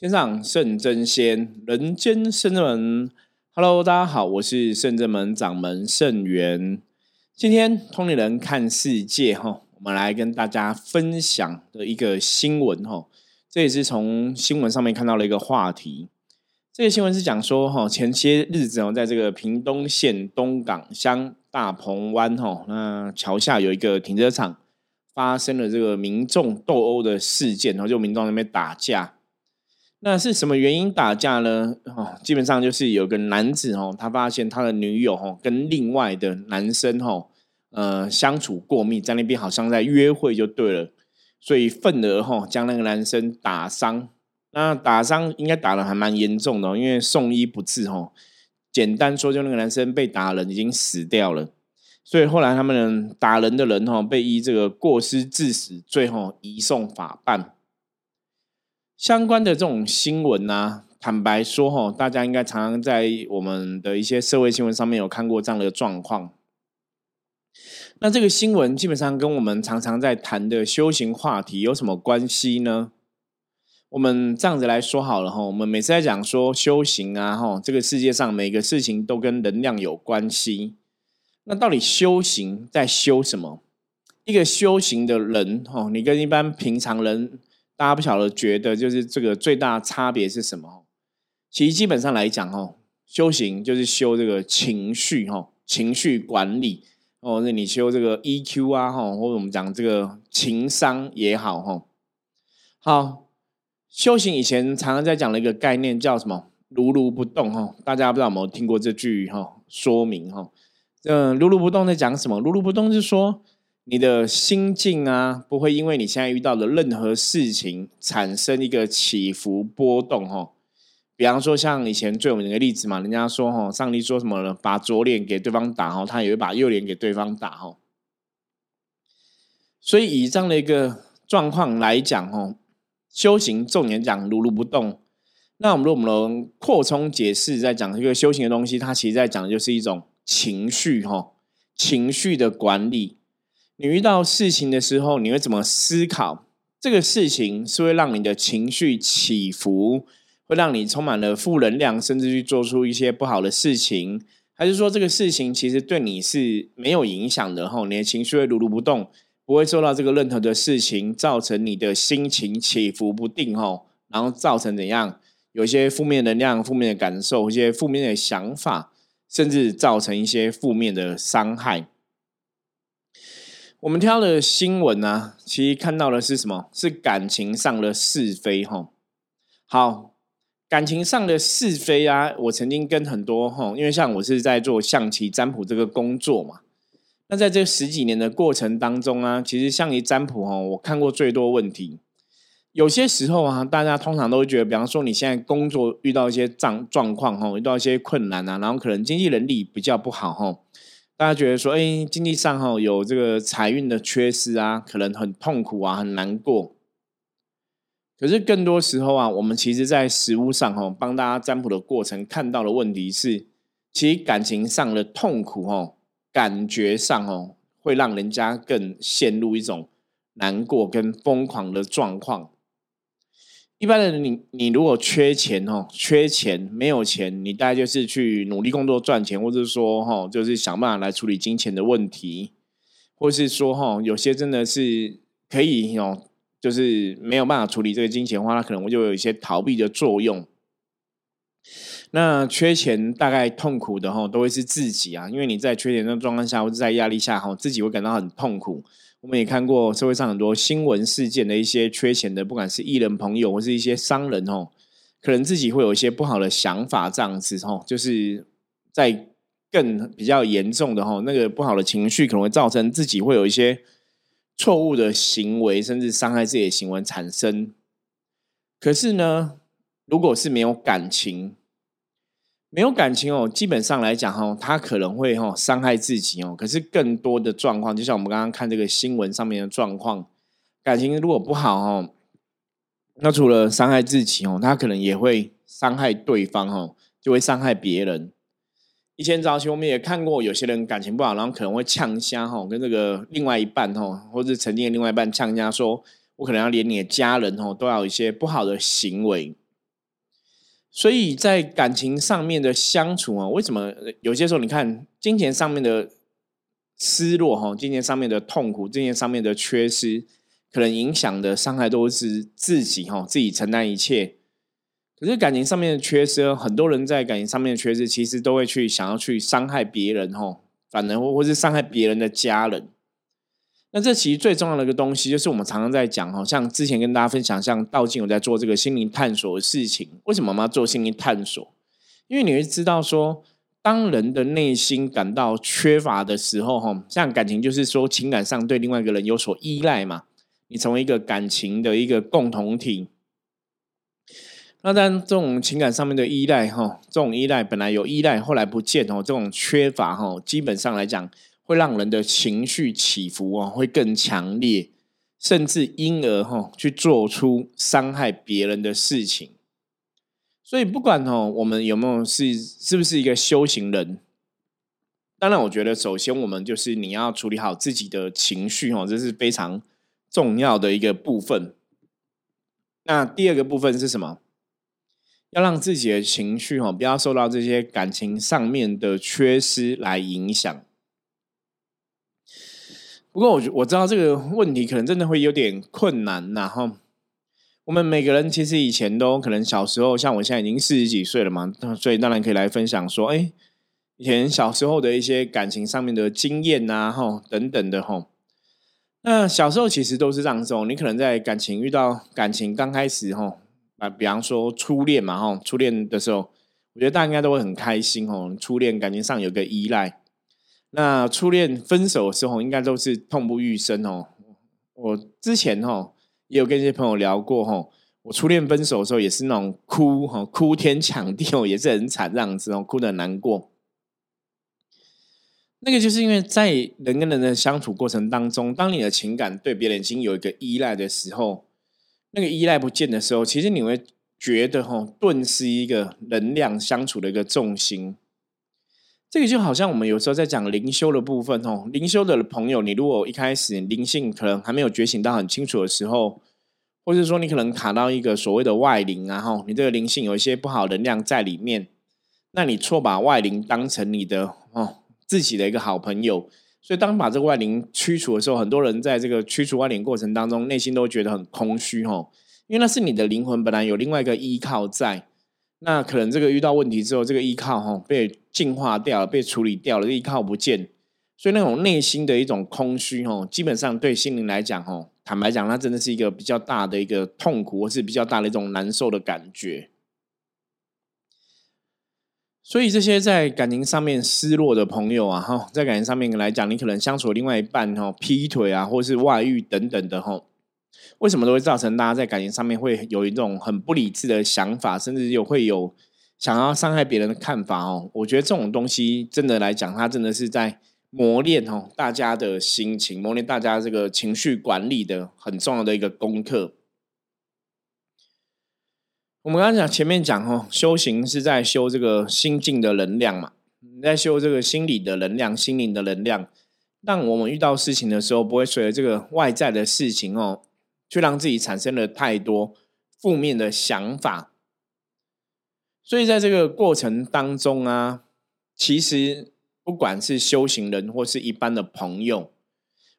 天上圣真仙，人间圣真门。Hello， 大家好，我是圣真门掌门圣元。今天通灵人看世界，我们来跟大家分享的一个新闻，这也是从新闻上面看到了一个话题。这个新闻是讲说，前些日子在这个屏东县东港乡大鹏湾那桥下有一个停车场发生了这个民众斗殴的事件，就民众在那边打架。那是什么原因打架呢？基本上就是有个男子他发现他的女友跟另外的男生相处过密，在那边好像在约会就对了，所以愤而将那个男生打伤。那打伤应该打得还蛮严重的因为送医不治简单说就那个男生被打人已经死掉了，所以后来他们打人的人被依这个过失致死罪移送法办。相关的这种新闻啊，坦白说，大家应该常常在我们的一些社会新闻上面有看过这样的状况。那这个新闻基本上跟我们常常在谈的修行话题有什么关系呢？我们这样子来说好了，我们每次在讲说修行啊，这个世界上每个事情都跟能量有关系。那到底修行在修什么？一个修行的人，你跟一般平常人大家不晓得觉得就是这个最大的差别是什么？其实基本上来讲修行就是修这个情绪情绪管理那你修这个 EQ 啊或者我们讲这个情商也好好，修行以前常常在讲的一个概念叫什么？如如不动大家不知道有没有听过这句说明如如不动在讲什么？如如不动是说你的心境啊，不会因为你现在遇到的任何事情产生一个起伏波动比方说像以前最有名的例子嘛，人家说上帝说什么呢？把左脸给对方打他也会把右脸给对方打所以以这样的一个状况来讲修行重点讲如如不动。那我们如果扩充解释，在讲这个修行的东西，它其实在讲的就是一种情绪情绪的管理。你遇到事情的时候，你会怎么思考？这个事情是会让你的情绪起伏，会让你充满了负能量，甚至去做出一些不好的事情，还是说这个事情其实对你是没有影响的你的情绪会如如不动，不会受到这个任何的事情造成你的心情起伏不定然后造成怎样有一些负面能量、负面的感受、一些负面的想法，甚至造成一些负面的伤害。我们挑的新闻啊，其实看到的是什么？是感情上的是非好，感情上的是非啊，我曾经跟很多因为像我是在做象棋占卜这个工作嘛，那在这十几年的过程当中啊，其实象棋占卜我看过最多问题。有些时候啊，大家通常都会觉得，比方说你现在工作遇到一些状况遇到一些困难啊，然后可能经济能力比较不好大家觉得说经济上有这个财运的缺失啊，可能很痛苦啊，很难过。可是更多时候啊，我们其实在实务上帮大家占卜的过程看到的问题是，其实感情上的痛苦感觉上会让人家更陷入一种难过跟疯狂的状况。一般人你如果缺钱没有钱，你大概就是去努力工作赚钱，或者说就是想办法来处理金钱的问题，或是说有些真的是可以就是没有办法处理这个金钱的话，它可能就有一些逃避的作用。那缺钱大概痛苦的都会是自己啊，因为你在缺钱的状况下或者在压力下自己会感到很痛苦。我们也看过社会上很多新闻事件的一些缺钱的，不管是艺人朋友或是一些商人可能自己会有一些不好的想法，这样子就是在更比较严重的那个不好的情绪可能会造成自己会有一些错误的行为，甚至伤害自己的行为产生。可是呢，如果是没有感情基本上来讲他可能会伤害自己可是更多的状况，就像我们刚刚看这个新闻上面的状况，感情如果不好那除了伤害自己他可能也会伤害对方就会伤害别人。以前早期我们也看过有些人感情不好，然后可能会呛瞎跟这个另外一半或者曾经的另外一半呛瞎说，我可能要连你的家人都要有一些不好的行为。所以在感情上面的相处啊，为什么有些时候你看金钱上面的失落，金钱上面的痛苦，金钱上面的缺失，可能影响的伤害都是自己承担一切。可是感情上面的缺失，很多人在感情上面的缺失其实都会去想要去伤害别人，反而或是伤害别人的家人。那这其实最重要的一个东西，就是我们常常在讲，像之前跟大家分享，像道静有在做这个心灵探索的事情。为什么我们要做心灵探索？因为你会知道说，当人的内心感到缺乏的时候，像感情就是说情感上对另外一个人有所依赖嘛，你成为一个感情的一个共同体。那当然这种情感上面的依赖，这种依赖本来有依赖后来不见，这种缺乏基本上来讲会让人的情绪起伏会更强烈，甚至因而去做出伤害别人的事情。所以不管我们有没有是不是一个修行人，当然我觉得首先我们就是你要处理好自己的情绪，这是非常重要的一个部分。那第二个部分是什么？要让自己的情绪不要受到这些感情上面的缺失来影响。不过我知道这个问题可能真的会有点困难然后我们每个人其实以前都可能小时候，像我现在已经40几岁了嘛，所以当然可以来分享说，哎，以前小时候的一些感情上面的经验啊，等等的吼。那小时候其实都是这样子，你可能在感情遇到感情刚开始比方说初恋嘛，初恋的时候，我觉得大家应该都会很开心初恋感情上有个依赖。那初恋分手的时候，应该都是痛不欲生我之前也有跟一些朋友聊过，我初恋分手的时候也是那种哭天抢地也是很惨，这样子哭得很难过。那个就是因为在人跟人的相处过程当中，当你的情感对别人已经有一个依赖的时候，那个依赖不见的时候，其实你会觉得顿失一个能量相处的一个重心。这个就好像我们有时候在讲灵修的部分灵修的朋友，你如果一开始灵性可能还没有觉醒到很清楚的时候，或是说你可能卡到一个所谓的外灵你这个灵性有一些不好能量在里面，那你错把外灵当成你的自己的一个好朋友，所以当把这个外灵驱除的时候，很多人在这个驱除外灵过程当中，内心都觉得很空虚因为那是你的灵魂本来有另外一个依靠在，那可能这个遇到问题之后，这个依靠被净化掉了，被处理掉了，这依靠不见，所以那种内心的一种空虚基本上对心灵来讲坦白讲，它真的是一个比较大的一个痛苦，或是比较大的一种难受的感觉。所以这些在感情上面失落的朋友在感情上面来讲，你可能相处另外一半劈腿啊，或是外遇等等的为什么都会造成大家在感情上面会有一种很不理智的想法，甚至会有想要伤害别人的看法我觉得这种东西真的来讲，它真的是在磨练大家的心情，磨练大家这个情绪管理的很重要的一个功课。我们刚才讲前面讲修行是在修这个心境的能量嘛，你在修这个心理的能量，心灵的能量，让我们遇到事情的时候不会随着这个外在的事情去让自己产生了太多负面的想法。所以在这个过程当中其实不管是修行人或是一般的朋友，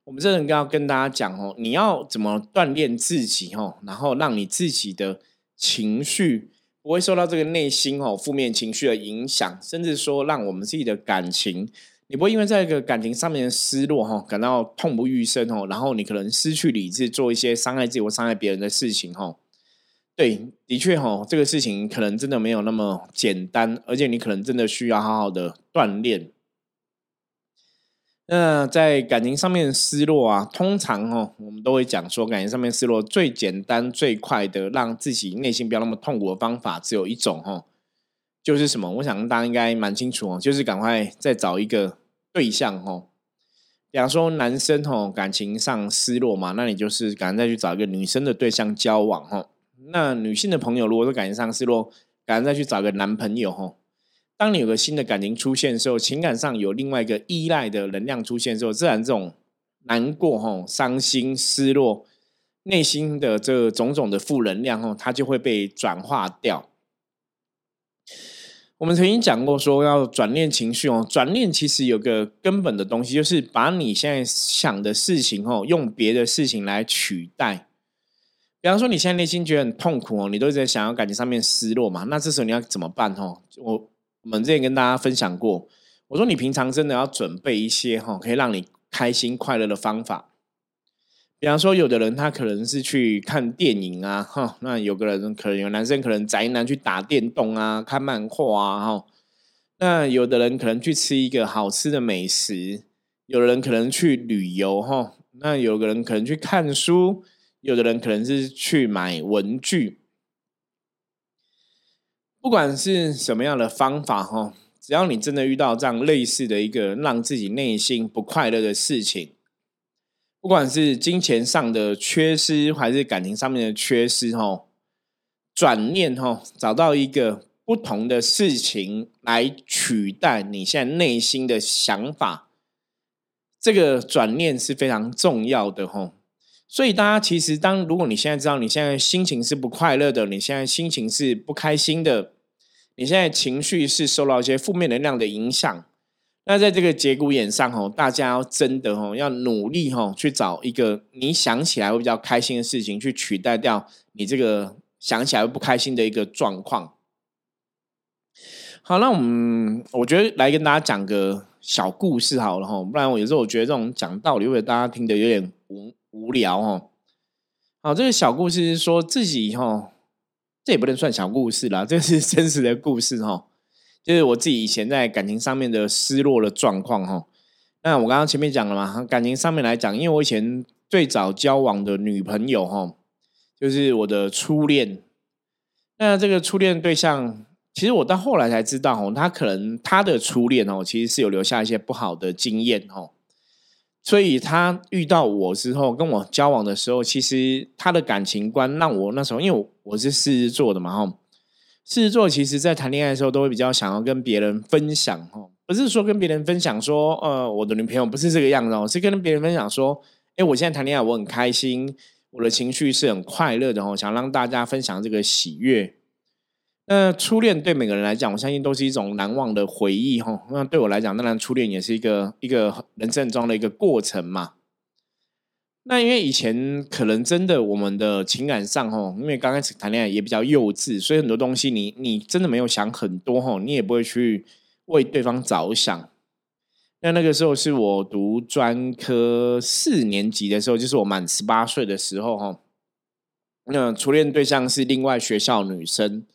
我们真的要跟大家讲你要怎么锻炼自己然后让你自己的情绪不会受到这个内心负面情绪的影响，甚至说让我们自己的感情，你不会因为在一个感情上面的失落感到痛不欲生然后你可能失去理智，做一些伤害自己或伤害别人的事情对，的确这个事情可能真的没有那么简单，而且你可能真的需要好好的锻炼。那在感情上面的失落通常我们都会讲说，感情上面失落最简单最快的让自己内心不要那么痛苦的方法只有一种就是什么？我想大家应该蛮清楚就是赶快再找一个对象比方说男生感情上失落嘛，那你就是赶快再去找一个女生的对象交往那女性的朋友如果说感情上失落，赶快再去找个男朋友当你有个新的感情出现的时候，情感上有另外一个依赖的能量出现的时候，自然这种难过伤心失落内心的这种种的负能量它就会被转化掉。我们曾经讲过说要转念情绪哦，转念其实有个根本的东西，就是把你现在想的事情哦，用别的事情来取代。比方说你现在内心觉得很痛苦哦，你都一直想要感情上面失落嘛，那这时候你要怎么办哦？我们之前跟大家分享过，我说你平常真的要准备一些哦，可以让你开心快乐的方法。比方说有的人他可能是去看电影啊，那有个人可能有男生可能宅男去打电动啊，看漫画啊，那有的人可能去吃一个好吃的美食，有的人可能去旅游，那有的人可能去看书，有的人可能是去买文具。不管是什么样的方法只要你真的遇到这样类似的一个让自己内心不快乐的事情，不管是金钱上的缺失还是感情上面的缺失转念找到一个不同的事情来取代你现在内心的想法，这个转念是非常重要的所以大家其实如果你现在知道你现在心情是不快乐的，你现在心情是不开心的，你现在情绪是受到一些负面能量的影响，那在这个节骨眼上大家要真的要努力去找一个你想起来会比较开心的事情去取代掉你这个想起来会不开心的一个状况。好，那我觉得来跟大家讲个小故事好了不然我有时候我觉得这种讲道理会大家听得有点无聊。好，这个小故事是说自己这也不能算小故事啦，这是真实的故事就是我自己以前在感情上面的失落的状况那我刚刚前面讲了嘛，感情上面来讲，因为我以前最早交往的女朋友就是我的初恋。那这个初恋对象，其实我到后来才知道他的初恋其实是有留下一些不好的经验所以他遇到我之后，跟我交往的时候，其实他的感情观让我那时候，因为我是狮子座的嘛狮子座其实在谈恋爱的时候都会比较想要跟别人分享不是说跟别人分享说我的女朋友不是这个样子是跟别人分享说我现在谈恋爱我很开心，我的情绪是很快乐的想让大家分享这个喜悦。那初恋对每个人来讲，我相信都是一种难忘的回忆那对我来讲，当然初恋也是一个人生中的一个过程嘛。那因为以前可能真的我们的情感上因为刚开始谈恋爱也比较幼稚，所以很多东西你真的没有想很多你也不会去为对方着想。那个时候是我读专科4年级的时候，就是我满18岁的时候那初恋对象是另外学校女生。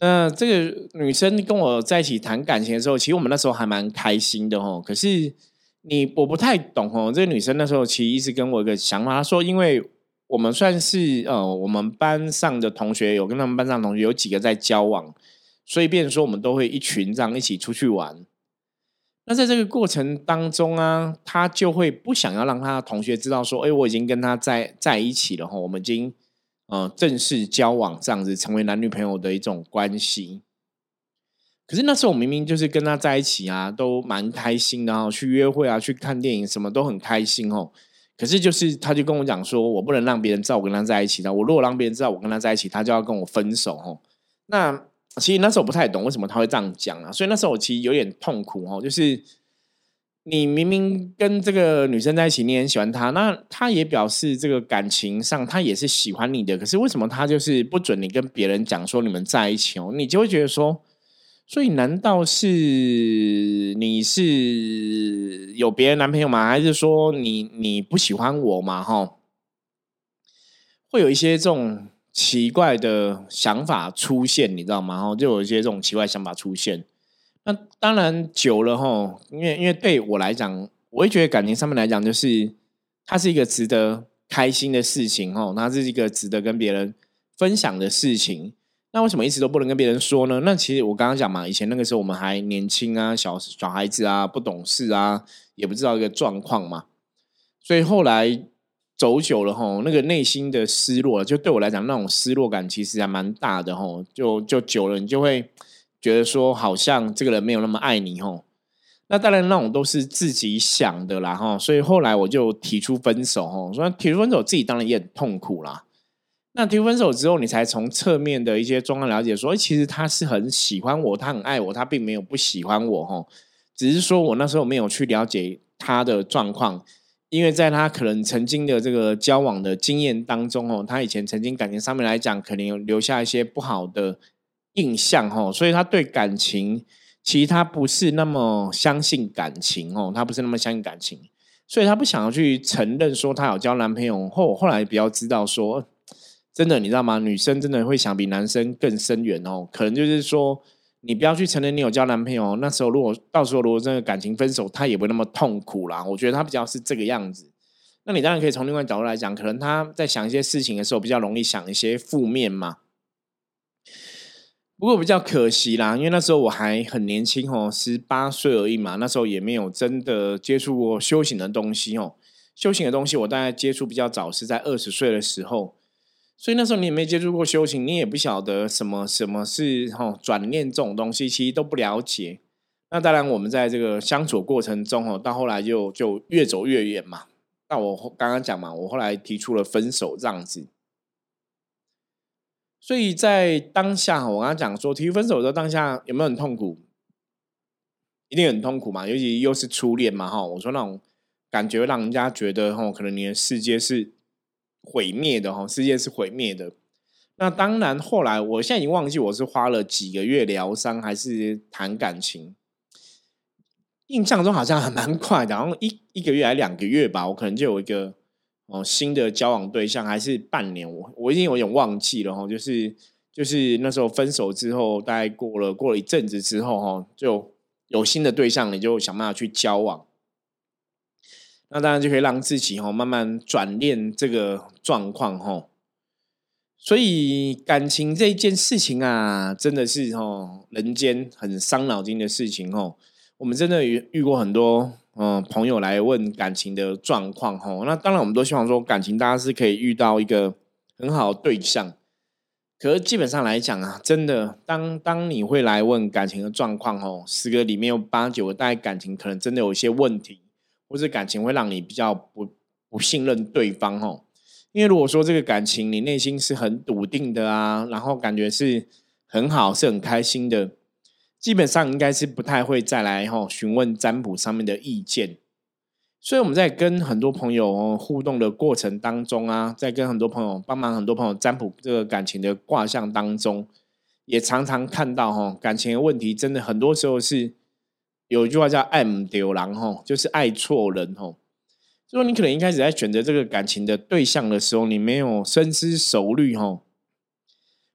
那这个女生跟我在一起谈感情的时候，其实我们那时候还蛮开心的可是我不太懂这个女生那时候其实一直跟我一个想法，她说因为我们算是我们班上的同学，有跟他们班上的同学有几个在交往，所以变成说我们都会一群这样一起出去玩。那在这个过程当中啊，她就会不想要让她的同学知道说我已经跟她在一起了我们已经正式交往，这样子成为男女朋友的一种关系。可是那时候我明明就是跟他在一起啊，都蛮开心的去约会啊，去看电影什么都很开心可是他就跟我讲说，我不能让别人知道我跟他在一起的，我如果让别人知道我跟他在一起，他就要跟我分手那其实那时候不太懂为什么他会这样讲啊，所以那时候我其实有点痛苦就是你明明跟这个女生在一起，你很喜欢她，那她也表示这个感情上她也是喜欢你的，可是为什么她就是不准你跟别人讲说你们在一起你就会觉得说，所以难道是你是有别的男朋友吗？还是说你不喜欢我吗会有一些这种奇怪的想法出现，你知道吗就有一些这种奇怪想法出现。那当然久了因为对我来讲，我会觉得感情上面来讲，就是它是一个值得开心的事情它是一个值得跟别人分享的事情。那为什么一直都不能跟别人说呢？那其实我刚刚讲嘛，以前那个时候我们还年轻啊，小孩子啊，不懂事啊，也不知道一个状况嘛。所以后来走久了那个内心的失落，就对我来讲那种失落感其实还蛮大的就久了你就会觉得说好像这个人没有那么爱你那当然那种都是自己想的啦所以后来我就提出分手所以提出分手自己当然也很痛苦啦。那提分手之后，你才从侧面的一些状况了解说，其实他是很喜欢我，他很爱我，他并没有不喜欢我，只是说我那时候没有去了解他的状况，因为在他可能曾经的这个交往的经验当中，他以前曾经感情上面来讲可能有留下一些不好的印象，所以他对感情其实他不是那么相信感情，他不是那么相信感情，所以他不想要去承认说他有交男朋友。后来比较知道说真的，你知道吗，女生真的会想比男生更深远，可能就是说你不要去承认你有交男朋友，那时候到时候如果真的感情分手他也不会那么痛苦啦，我觉得他比较是这个样子。那你当然可以从另外角度来讲，可能他在想一些事情的时候比较容易想一些负面嘛。不过比较可惜啦，因为那时候我还很年轻哦，18岁而已嘛，那时候也没有真的接触过修行的东西哦。修行的东西我大概接触比较早是在20岁的时候，所以那时候你也没接触过修行，你也不晓得什么是转念这种东西，其实都不了解。那当然我们在这个相处过程中到后来就越走越远嘛。那我刚刚讲嘛，我后来提出了分手这样子。所以在当下，我刚刚讲说提分手的当下有没有很痛苦，一定很痛苦嘛，尤其又是初恋嘛，我说那种感觉让人家觉得可能你的世界是毁灭的，世界是毁灭的。那当然后来我现在已经忘记我是花了几个月疗伤还是谈感情，印象中好像还蛮快的，好像一个月还2个月吧，我可能就有一个新的交往对象，还是半年，我已经有点忘记了，就是那时候分手之后大概过了一阵子之后，就有新的对象，你就想办法去交往，那当然就可以让自己，慢慢转念这个状况。所以感情这一件事情啊，真的是人间很伤脑筋的事情。我们真的遇过很多朋友来问感情的状况，那当然我们都希望说感情大家是可以遇到一个很好的对象，可是基本上来讲啊，真的当你会来问感情的状况，10个里面有8、9个大概感情可能真的有一些问题，或是感情会让你比较不信任对方。因为如果说这个感情你内心是很笃定的啊，然后感觉是很好是很开心的，基本上应该是不太会再来询问占卜上面的意见。所以我们在跟很多朋友互动的过程当中啊，在跟很多朋友帮忙很多朋友占卜这个感情的卦象当中，也常常看到感情的问题真的很多时候是有一句话叫爱不对人，就是爱错人。所以你可能一开始在选择这个感情的对象的时候，你没有深思熟虑。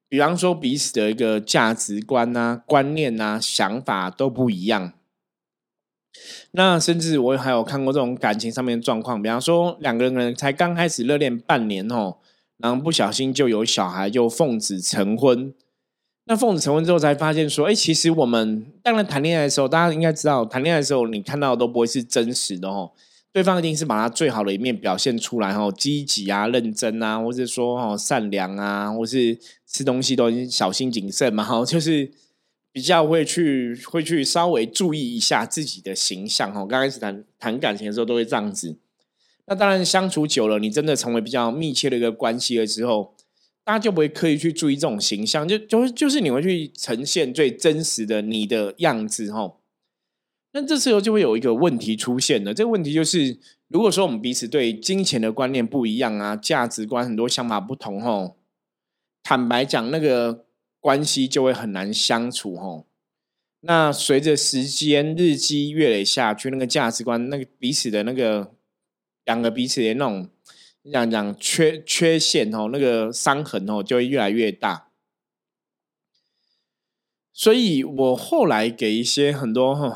比方说彼此的一个价值观啊、观念啊、想法都不一样。那甚至我还有看过这种感情上面的状况，比方说2个人才刚开始热恋半年，然后不小心就有小孩，就奉子成婚。那奉子成婚之后才发现说，其实我们当然谈恋爱的时候，大家应该知道，谈恋爱的时候你看到的都不会是真实的，对方一定是把他最好的一面表现出来，积极啊、认真啊，或是说，善良啊，或是吃东西都小心谨慎嘛，就是比较会去稍微注意一下自己的形象。刚开始谈感情的时候都会这样子。那当然相处久了，你真的成为比较密切的一个关系了之后，大家就不会刻意去注意这种形象，就是你会去呈现最真实的你的样子。那这时候就会有一个问题出现了，这个问题就是如果说我们彼此对金钱的观念不一样啊，价值观很多想法不同，坦白讲那个关系就会很难相处。那随着时间日积月累下去，那个价值观那个彼此的那个两个彼此的那种讲缺陷，那个伤痕，就会越来越大。所以我后来给一些很多，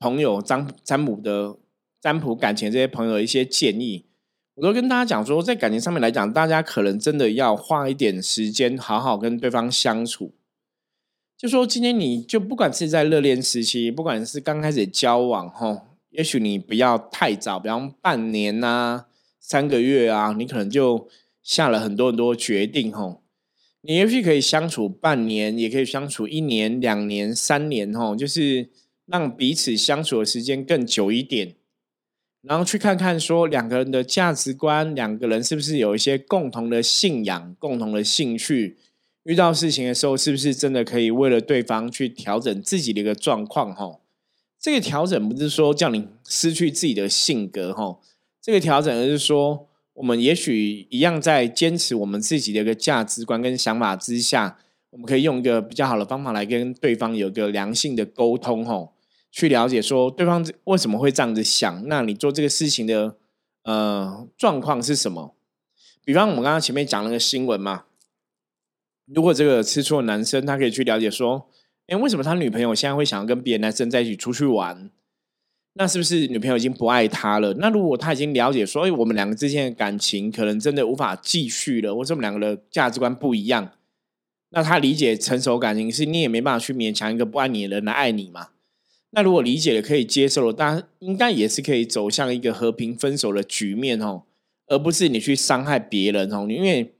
朋友占卜感情这些朋友一些建议，我都跟大家讲说，在感情上面来讲，大家可能真的要花一点时间好好跟对方相处。就说今天你就不管是在热恋时期，不管是刚开始交往，也许你不要太早，比方半年啊、3个月啊，你可能就下了很多很多决定。你也许可以相处半年，也可以相处1年、2年、3年，就是让彼此相处的时间更久一点。然后去看看说两个人的价值观，两个人是不是有一些共同的信仰、共同的兴趣，遇到事情的时候是不是真的可以为了对方去调整自己的一个状况吼。这个调整不是说叫你失去自己的性格吼，这个调整是说我们也许一样在坚持我们自己的一个价值观跟想法之下，我们可以用一个比较好的方法来跟对方有一个良性的沟通吼，去了解说对方为什么会这样子想，那你做这个事情的状况是什么。比方我们刚刚前面讲那个新闻嘛，如果这个吃醋的男生他可以去了解说为什么他女朋友现在会想要跟别的男生在一起出去玩，那是不是女朋友已经不爱他了。那如果他已经了解说我们两个之间的感情可能真的无法继续了，或者我们两个的价值观不一样，那他理解成熟感情是你也没办法去勉强一个不爱你的人来爱你嘛。那如果理解了可以接受了，大家应该也是可以走向一个和平分手的局面哦，而不是你去伤害别人哦。因为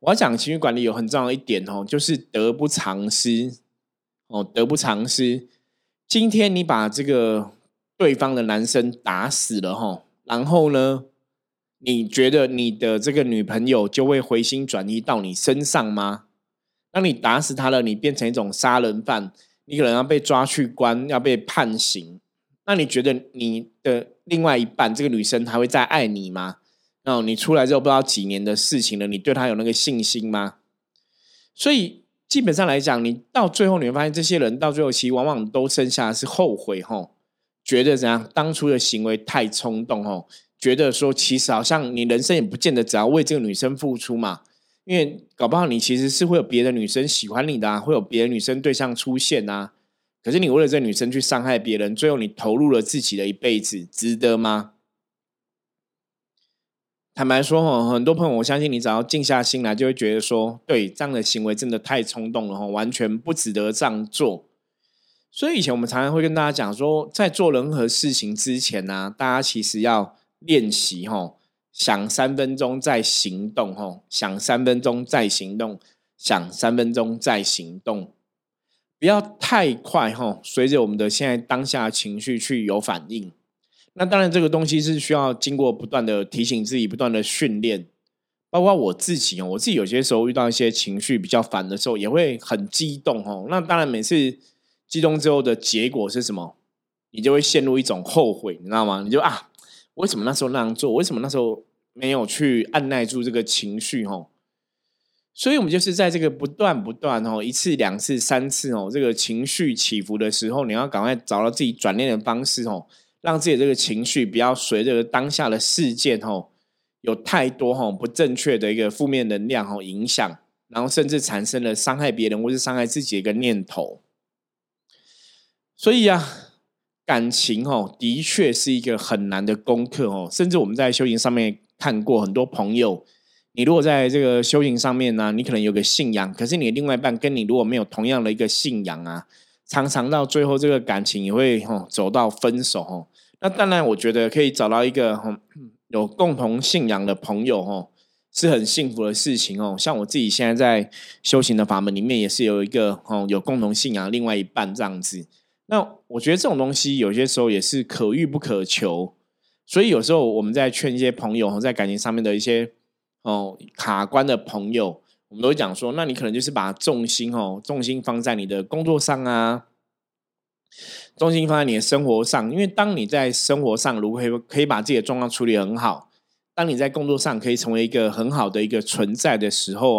我要讲情绪管理有很重要的一点哦，就是得不偿失哦，得不偿失。今天你把这个对方的男生打死了哦，然后呢，你觉得你的这个女朋友就会回心转意到你身上吗？当你打死他了，你变成一种杀人犯。你可能要被抓去关，要被判刑。那你觉得你的另外一半这个女生还会再爱你吗？然后你出来之后不知道几年的事情了，你对她有那个信心吗？所以基本上来讲，你到最后你会发现这些人到最后其实往往都剩下的是后悔吼，觉得怎样当初的行为太冲动吼，觉得说其实好像你人生也不见得只要为这个女生付出嘛，因为搞不好你其实是会有别的女生喜欢你的啊，会有别的女生对象出现啊。可是你为了这女生去伤害别人，最后你投入了自己的一辈子，值得吗？坦白说，很多朋友我相信你只要静下心来就会觉得说，对，这样的行为真的太冲动了，完全不值得这样做。所以以前我们常常会跟大家讲说，在做任何事情之前啊，大家其实要练习想3分钟再行动，想3分钟再行动，想3分钟再行动，不要太快随着我们的现在当下的情绪去有反应。那当然这个东西是需要经过不断的提醒自己，不断的训练。包括我自己有些时候遇到一些情绪比较烦的时候也会很激动，那当然每次激动之后的结果是什么，你就会陷入一种后悔，你知道吗？你就为什么那时候那样做，为什么那时候没有去按捺住这个情绪吼。所以我们就是在这个不断吼，一次两次三次吼，这个情绪起伏的时候，你要赶快找到自己转念的方式吼，让自己这个情绪不要随着当下的事件吼有太多吼不正确的一个负面能量吼影响，然后甚至产生了伤害别人或是伤害自己的一个念头。所以感情的确是一个很难的功课甚至我们在修行上面看过很多朋友，你如果在这个修行上面你可能有个信仰，可是你的另外一半跟你如果没有同样的一个信仰常常到最后这个感情也会走到分手那当然我觉得可以找到一个有共同信仰的朋友是很幸福的事情像我自己现在在修行的法门里面也是有一个有共同信仰的另外一半这样子。那我觉得这种东西有些时候也是可遇不可求，所以有时候我们在劝一些朋友在感情上面的一些卡关的朋友，我们都会讲说，那你可能就是把重心放在你的工作上啊，重心放在你的生活上，因为当你在生活上如果可以把自己的状况处理很好，当你在工作上可以成为一个很好的一个存在的时候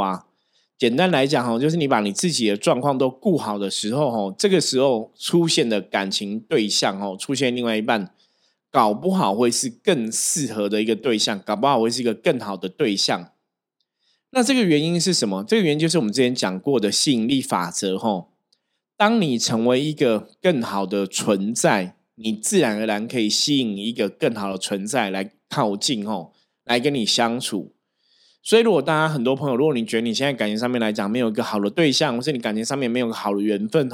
简单来讲就是你把你自己的状况都顾好的时候，这个时候出现的感情对象，出现另外一半，搞不好会是更适合的一个对象，搞不好会是一个更好的对象。那这个原因是什么？这个原因就是我们之前讲过的吸引力法则。当你成为一个更好的存在，你自然而然可以吸引一个更好的存在来靠近，来跟你相处。所以如果大家很多朋友，如果你觉得你现在感情上面来讲没有一个好的对象，或是你感情上面没有个好的缘分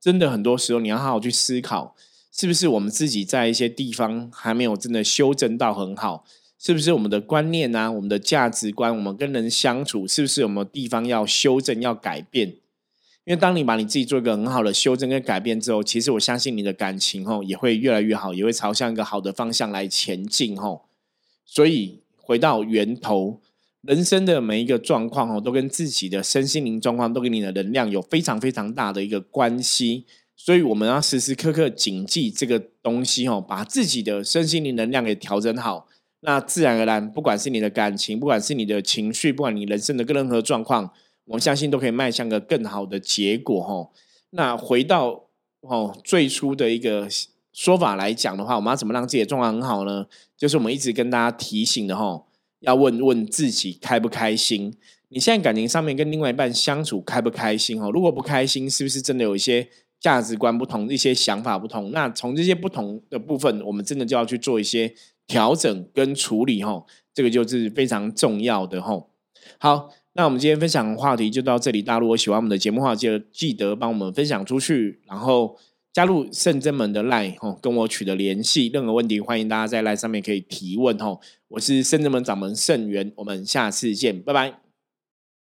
真的很多时候你要好好去思考，是不是我们自己在一些地方还没有真的修正到很好，是不是我们的观念我们的价值观，我们跟人相处是不是有没有地方要修正要改变。因为当你把你自己做一个很好的修正跟改变之后，其实我相信你的感情也会越来越好，也会朝向一个好的方向来前进。所以回到源头，人生的每一个状况都跟自己的身心灵状况都跟你的能量有非常非常大的一个关系，所以我们要时时刻刻谨记这个东西，把自己的身心灵能量给调整好，那自然而然不管是你的感情，不管是你的情绪，不管你人生的任何状况，我相信都可以迈向个更好的结果。那回到最初的一个说法来讲的话，我们要怎么让自己的状况很好呢？就是我们一直跟大家提醒的要问问自己开不开心，你现在感情上面跟另外一半相处开不开心？如果不开心，是不是真的有一些价值观不同，一些想法不同？那从这些不同的部分，我们真的就要去做一些调整跟处理，这个就是非常重要的。好，那我们今天分享的话题就到这里。大家如果喜欢我们的节目的话，记得帮我们分享出去，然后加入圣真门的 LINE 跟我取得联系，任何问题欢迎大家在 LINE 上面可以提问。我是圣真门掌门圣元，我们下次见，拜拜。